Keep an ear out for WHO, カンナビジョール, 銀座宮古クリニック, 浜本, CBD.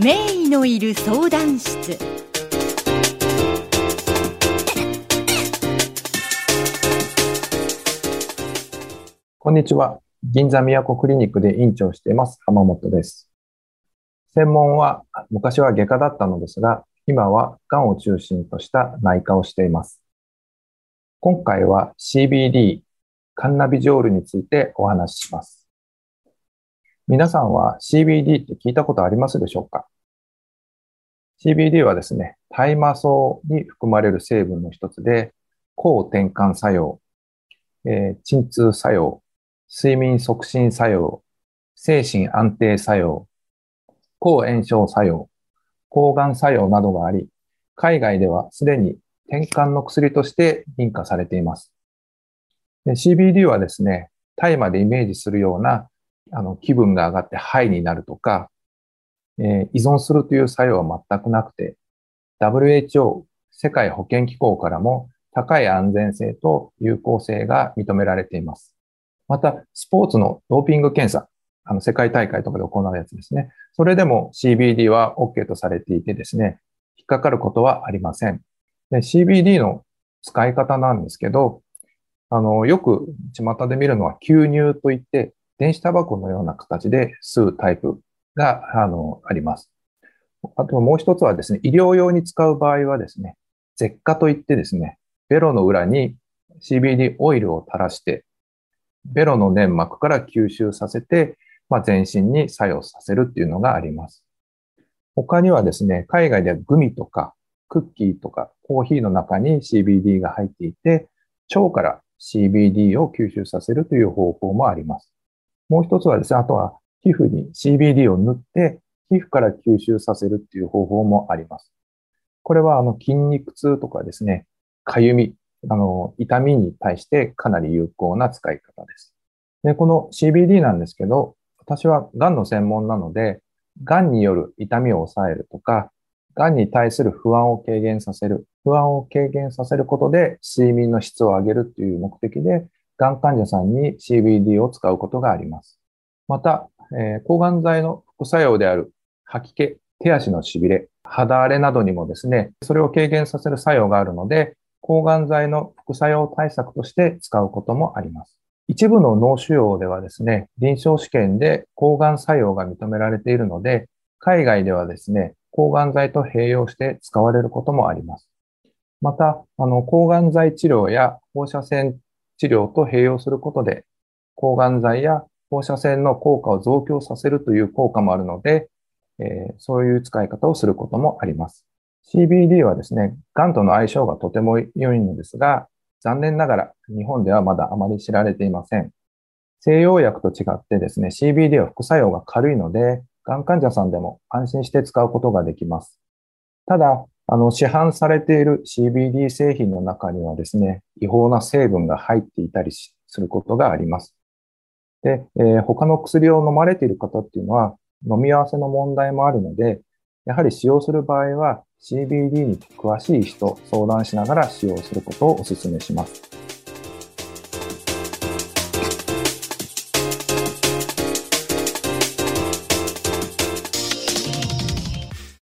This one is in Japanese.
名医のいる相談室。こんにちは。銀座宮古クリニックで院長をしています浜本です。専門は昔は外科だったのですが、今はがんを中心とした内科をしています。今回は CBD カンナビジョールについてお話しします。皆さんは CBD って聞いたことありますでしょうか？ CBD はですね、大麻草に含まれる成分の一つで、抗転換作用、鎮痛作用、睡眠促進作用、精神安定作用、抗炎症作用、抗がん作用などがあり、海外ではすでに転換の薬として認可されています。で CBD はですね、大麻でイメージするような気分が上がってハイになるとか、依存するという作用は全くなくて、WHO 世界保健機構からも高い安全性と有効性が認められています。また、スポーツのドーピング検査、世界大会とかで行うやつですね。それでも CBD は OK とされていてですね、引っかかることはありません。で CBD の使い方なんですけど、よく巷で見るのは吸入といって、電子タバコのような形で吸うタイプがあります。あともう一つはですね、医療用に使う場合はですね、舌下といってですね、ベロの裏に CBD オイルを垂らして、ベロの粘膜から吸収させて、全身に作用させるっていうのがあります。他にはですね、海外ではグミとかクッキーとかコーヒーの中に CBD が入っていて、腸から CBD を吸収させるという方法もあります。もう一つはですね、あとは皮膚に CBD を塗って、皮膚から吸収させるっていう方法もあります。これは筋肉痛とかですね、かゆみ、痛みに対してかなり有効な使い方です。で、この CBD なんですけど、私はがんの専門なので、がんによる痛みを抑えるとか、がんに対する不安を軽減させることで睡眠の質を上げるという目的で、がん患者さんに CBD を使うことがあります。また、抗がん剤の副作用である吐き気、手足のしびれ、肌荒れなどにもですね、それを軽減させる作用があるので、抗がん剤の副作用対策として使うこともあります。一部の脳腫瘍ではですね、臨床試験で抗がん作用が認められているので、海外ではですね、抗がん剤と併用して使われることもあります。また、抗がん剤治療や放射線治療と併用することで、抗がん剤や放射線の効果を増強させるという効果もあるので、そういう使い方をすることもあります。CBD はですね、がんとの相性がとても良いのですが、残念ながら日本ではまだあまり知られていません。西洋薬と違ってですね、CBD は副作用が軽いので、がん患者さんでも安心して使うことができます。ただ、市販されている CBD 製品の中にはですね、違法な成分が入っていたりすることがあります。で、他の薬を飲まれている方っていうのは、飲み合わせの問題もあるので、やはり使用する場合は CBD に詳しい人、相談しながら使用することをお勧めします。